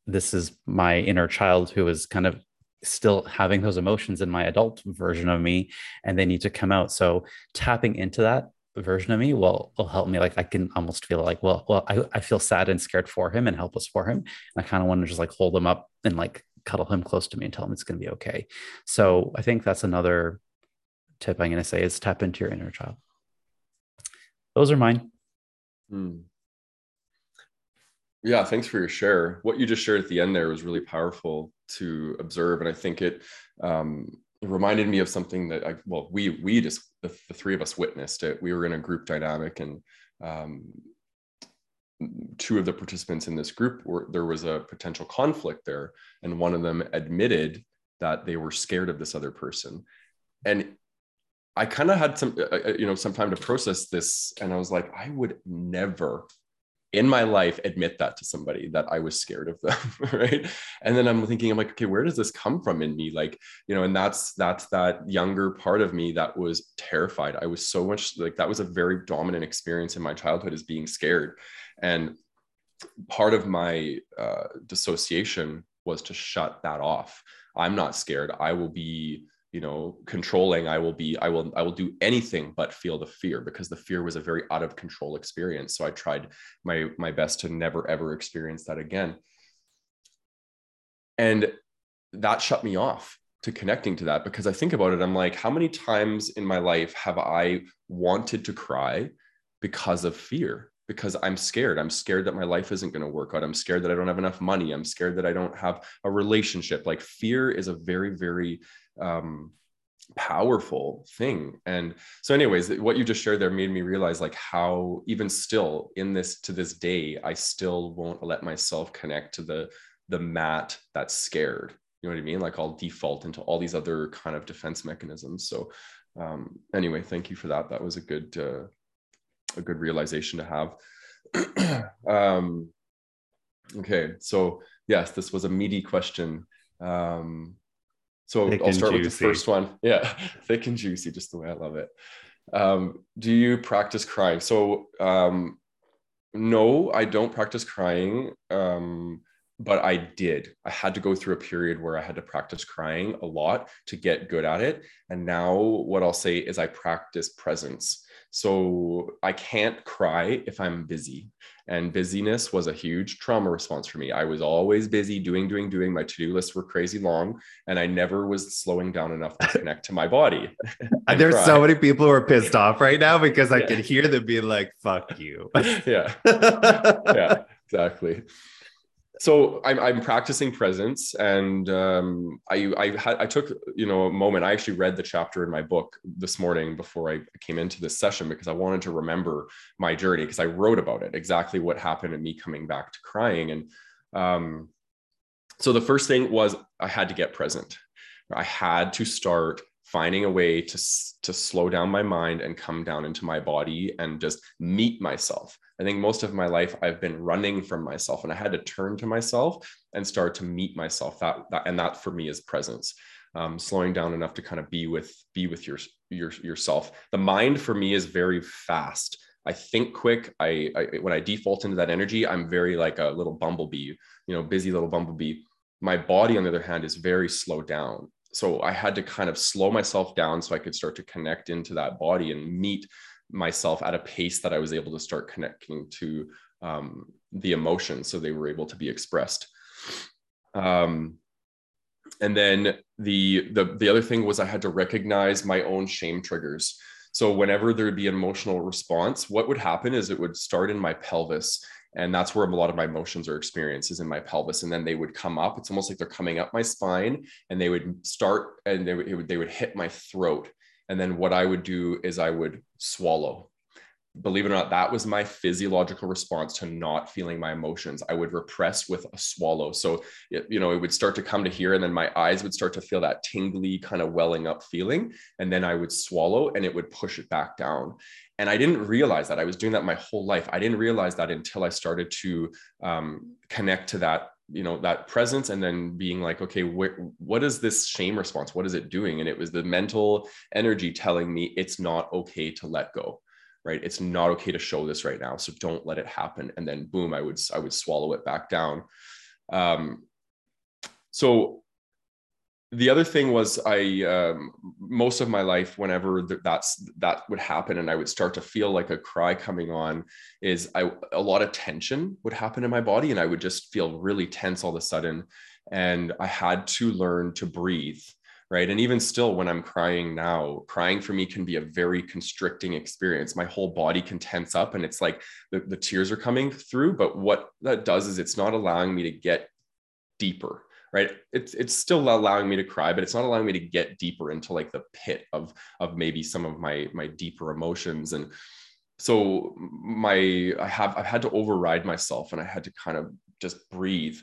this is my inner child who is kind of still having those emotions in my adult version of me, and they need to come out. So tapping into that version of me will help me. Like, I can almost feel like, I feel sad and scared for him and helpless for him. And I kind of want to just like hold him up and like cuddle him close to me and tell him it's going to be okay. So I think that's another tip I'm going to say, is tap into your inner child. Those are mine. Yeah. Thanks for your share. What you just shared at the end there was really powerful to observe. And I think it, it reminded me of something that we just, the three of us witnessed it. We were in a group dynamic, and two of the participants in this group there was a potential conflict there. And one of them admitted that they were scared of this other person. And I kind of had some time to process this. And I was like, I would never in my life admit that to somebody, that I was scared of them, right? And then I'm thinking, I'm like, okay, where does this come from in me? Like, you know, and that's that younger part of me that was terrified. I was so much like, that was a very dominant experience in my childhood, is being scared. And part of my dissociation was to shut that off. I'm not scared. I will be, you know, controlling. I will do anything but feel the fear, because the fear was a very out of control experience. So I tried my best to never, ever experience that again. And that shut me off to connecting to that, because I think about it, I'm like, how many times in my life have I wanted to cry because of fear? Because I'm scared. I'm scared that my life isn't going to work out. I'm scared that I don't have enough money. I'm scared that I don't have a relationship. Like, fear is a very, very powerful thing. And so anyways, what you just shared there made me realize, like, how even still in this, to this day, I still won't let myself connect to the Matt that's scared. You know what I mean? Like, I'll default into all these other kind of defense mechanisms. So anyway, thank you for that. That was a good realization to have. Okay. So yes, this was a meaty question. So I'll start with the first one. Yeah. Thick and juicy, just the way I love it. Do you practice crying? So, no, I don't practice crying. But I did. I had to go through a period where I had to practice crying a lot to get good at it. And now what I'll say is I practice presence. So I can't cry if I'm busy, and busyness was a huge trauma response for me. I was always busy doing. My to-do lists were crazy long, and I never was slowing down enough to connect to my body. And there's so many people who are pissed off right now, because I can hear them being like, fuck you. Yeah, exactly. So I'm practicing presence, and I took, you know, a moment. I actually read the chapter in my book this morning before I came into this session, because I wanted to remember my journey, because I wrote about it, exactly what happened and me coming back to crying. And so the first thing was I had to get present. I had to start finding a way to slow down my mind and come down into my body and just meet myself. I think most of my life I've been running from myself, and I had to turn to myself and start to meet myself. That for me is presence, slowing down enough to kind of be with yourself. The mind for me is very fast. I think quick. I when I default into that energy, I'm very like a little bumblebee, you know, busy little bumblebee. My body, on the other hand, is very slowed down. So I had to kind of slow myself down so I could start to connect into that body and meet myself at a pace that I was able to start connecting to the emotions, so they were able to be expressed. And then the other thing was I had to recognize my own shame triggers. So whenever there would be an emotional response, what would happen is it would start in my pelvis. And that's where a lot of my emotions or experiences in my pelvis. And then they would come up. It's almost like they're coming up my spine, and they would start, and they would hit my throat. And then what I would do is I would swallow. Believe it or not, that was my physiological response to not feeling my emotions. I would repress with a swallow. So, it would start to come to here, and then my eyes would start to feel that tingly kind of welling up feeling. And then I would swallow, and it would push it back down. And I didn't realize that I was doing that my whole life. I didn't realize that until I started to connect to that, you know, that presence, and then being like, okay, what is this shame response? What is it doing? And it was the mental energy telling me it's not okay to let go. Right? It's not okay to show this right now. So don't let it happen. And then boom, I would swallow it back down. So the other thing was most of my life, whenever that would happen and I would start to feel like a cry coming on, is a lot of tension would happen in my body, and I would just feel really tense all of a sudden. And I had to learn to breathe. Right. And even still, when I'm crying now, crying for me can be a very constricting experience. My whole body can tense up, and it's like the tears are coming through. But what that does is it's not allowing me to get deeper. Right. It's still allowing me to cry, but it's not allowing me to get deeper into like the pit of maybe some of my deeper emotions. And so I've had to override myself, and I had to kind of just breathe,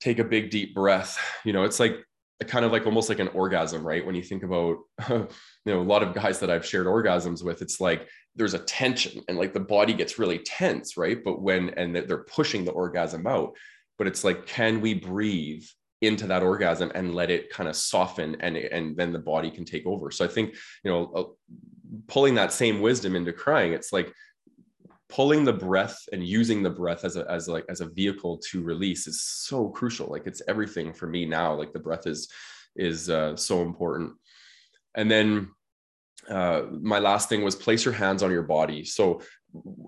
take a big, deep breath. You know, it's like, kind of like almost like an orgasm, right? When you think about, you know, a lot of guys that I've shared orgasms with, it's like there's a tension and like the body gets really tense, right? But when, and they're pushing the orgasm out, but it's like, can we breathe into that orgasm and let it kind of soften, and then the body can take over. So I think, you know, pulling that same wisdom into crying, it's like pulling the breath and using the breath as a vehicle to release is so crucial. Like it's everything for me now. Like the breath is so important. And then my last thing was place your hands on your body. So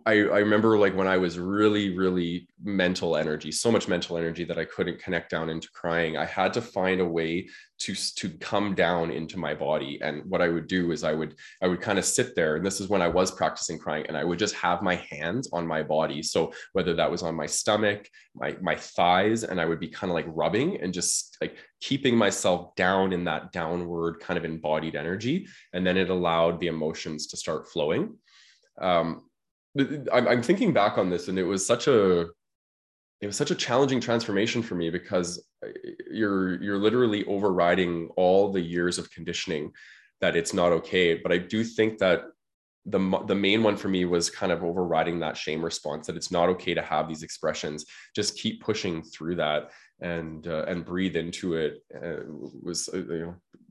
I remember like when I was really, really mental energy, so much mental energy that I couldn't connect down into crying, I had to find a way to come down into my body. And what I would do is I would kind of sit there. And this is when I was practicing crying, and I would just have my hands on my body. So whether that was on my stomach, my thighs, and I would be kind of like rubbing and just like keeping myself down in that downward kind of embodied energy. And then it allowed the emotions to start flowing. I'm thinking back on this, and it was such a challenging transformation for me, because you're literally overriding all the years of conditioning that it's not okay. But I do think that the main one for me was kind of overriding that shame response, that it's not okay to have these expressions. Just keep pushing through that and breathe into it. Was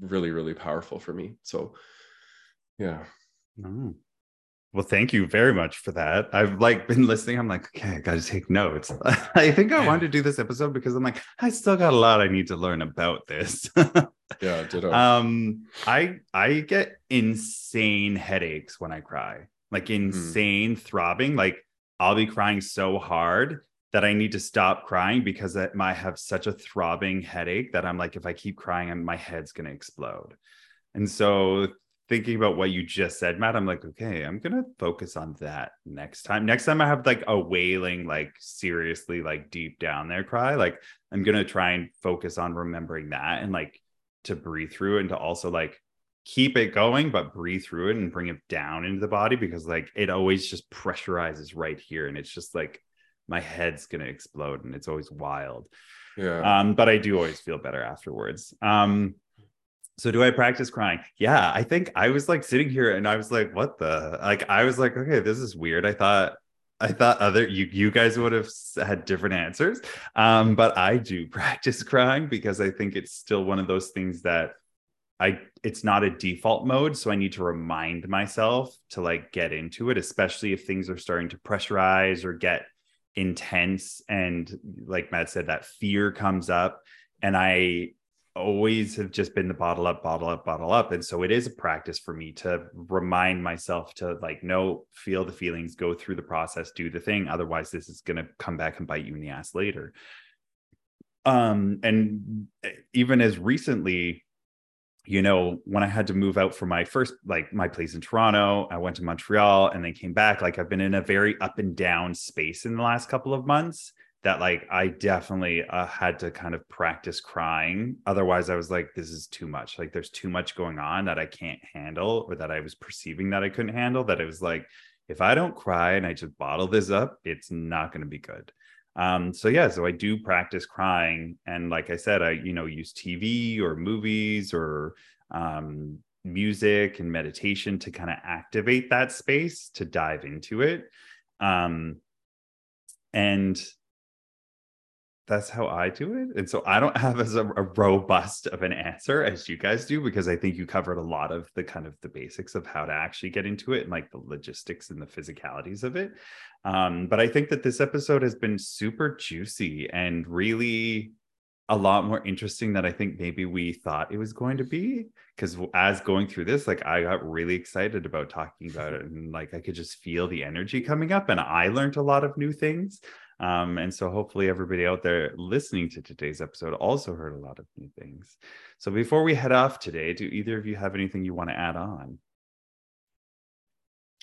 really, really powerful for me. So yeah. Mm. Well, thank you very much for that. I've like been listening. I'm like, okay, I got to take notes. I think I wanted to do this episode because I'm like, I still got a lot I need to learn about this. Yeah, ditto. I get insane headaches when I cry, like insane throbbing. Like I'll be crying so hard that I need to stop crying because I might have such a throbbing headache that I'm like, if I keep crying, my head's going to explode. And so thinking about what you just said, Matt, I'm like, okay, I'm going to focus on that next time. Next time I have like a wailing, like seriously, like deep down there cry, like I'm going to try and focus on remembering that and like to breathe through it and to also like keep it going, but breathe through it and bring it down into the body, because like it always just pressurizes right here. And it's just like my head's going to explode and it's always wild. Yeah. But I do always feel better afterwards. So do I practice crying? Yeah, I think I was like sitting here and I was like, what the, like, I was like, okay, this is weird. I thought other, you guys would have had different answers. But I do practice crying because I think it's still one of those things that it's not a default mode. So I need to remind myself to like get into it, especially if things are starting to pressurize or get intense. And like Matt said, that fear comes up, and I always have just been the bottle up. And so it is a practice for me to remind myself to like, no, feel the feelings, go through the process, do the thing. Otherwise this is going to come back and bite you in the ass later. And even as recently, you know, when I had to move out from my first, like my place in Toronto, I went to Montreal and then came back. Like I've been in a very up and down space in the last couple of months, that like I definitely had to kind of practice crying. Otherwise I was like, this is too much. Like there's too much going on that I can't handle, or that I was perceiving that I couldn't handle, that it was like, if I don't cry and I just bottle this up, it's not going to be good. So I do practice crying. And like I said, I, you know, use TV or movies or music and meditation to kind of activate that space to dive into it. And that's how I do it. And so I don't have as a robust of an answer as you guys do, because I think you covered a lot of the kind of the basics of how to actually get into it and like the logistics and the physicalities of it. But I think that this episode has been super juicy and really a lot more interesting than I think maybe we thought it was going to be. Because as going through this, like I got really excited about talking about it, and like I could just feel the energy coming up, and I learned a lot of new things. And so hopefully everybody out there listening to today's episode also heard a lot of new things. So before we head off today, do either of you have anything you want to add on?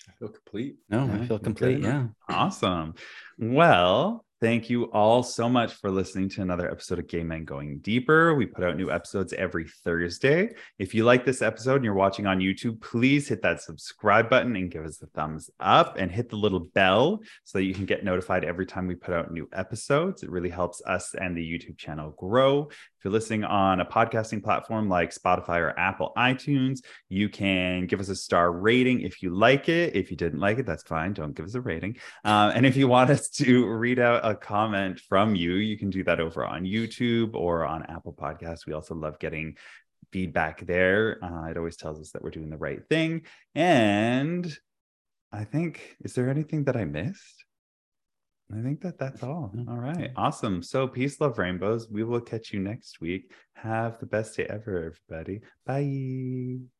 I feel complete. No, I feel complete. Yeah. Awesome. Well, Thank you all so much for listening to another episode of Gay Men Going Deeper. We put out new episodes every Thursday. If you like this episode and you're watching on YouTube, please hit that subscribe button and give us a thumbs up and hit the little bell so that you can get notified every time we put out new episodes. It really helps us and the YouTube channel grow. If you're listening on a podcasting platform like Spotify or Apple iTunes, you can give us a star rating if you like it. If you didn't like it, that's fine. Don't give us a rating. And if you want us to read out a comment from you, you can do that over on YouTube or on Apple Podcast. We also love getting feedback there. It always tells us that we're doing the right thing. And I think, is there anything that I missed? I think that's all. All right. Awesome. So peace, love, rainbows. We will catch you next week. Have the best day ever, everybody. Bye.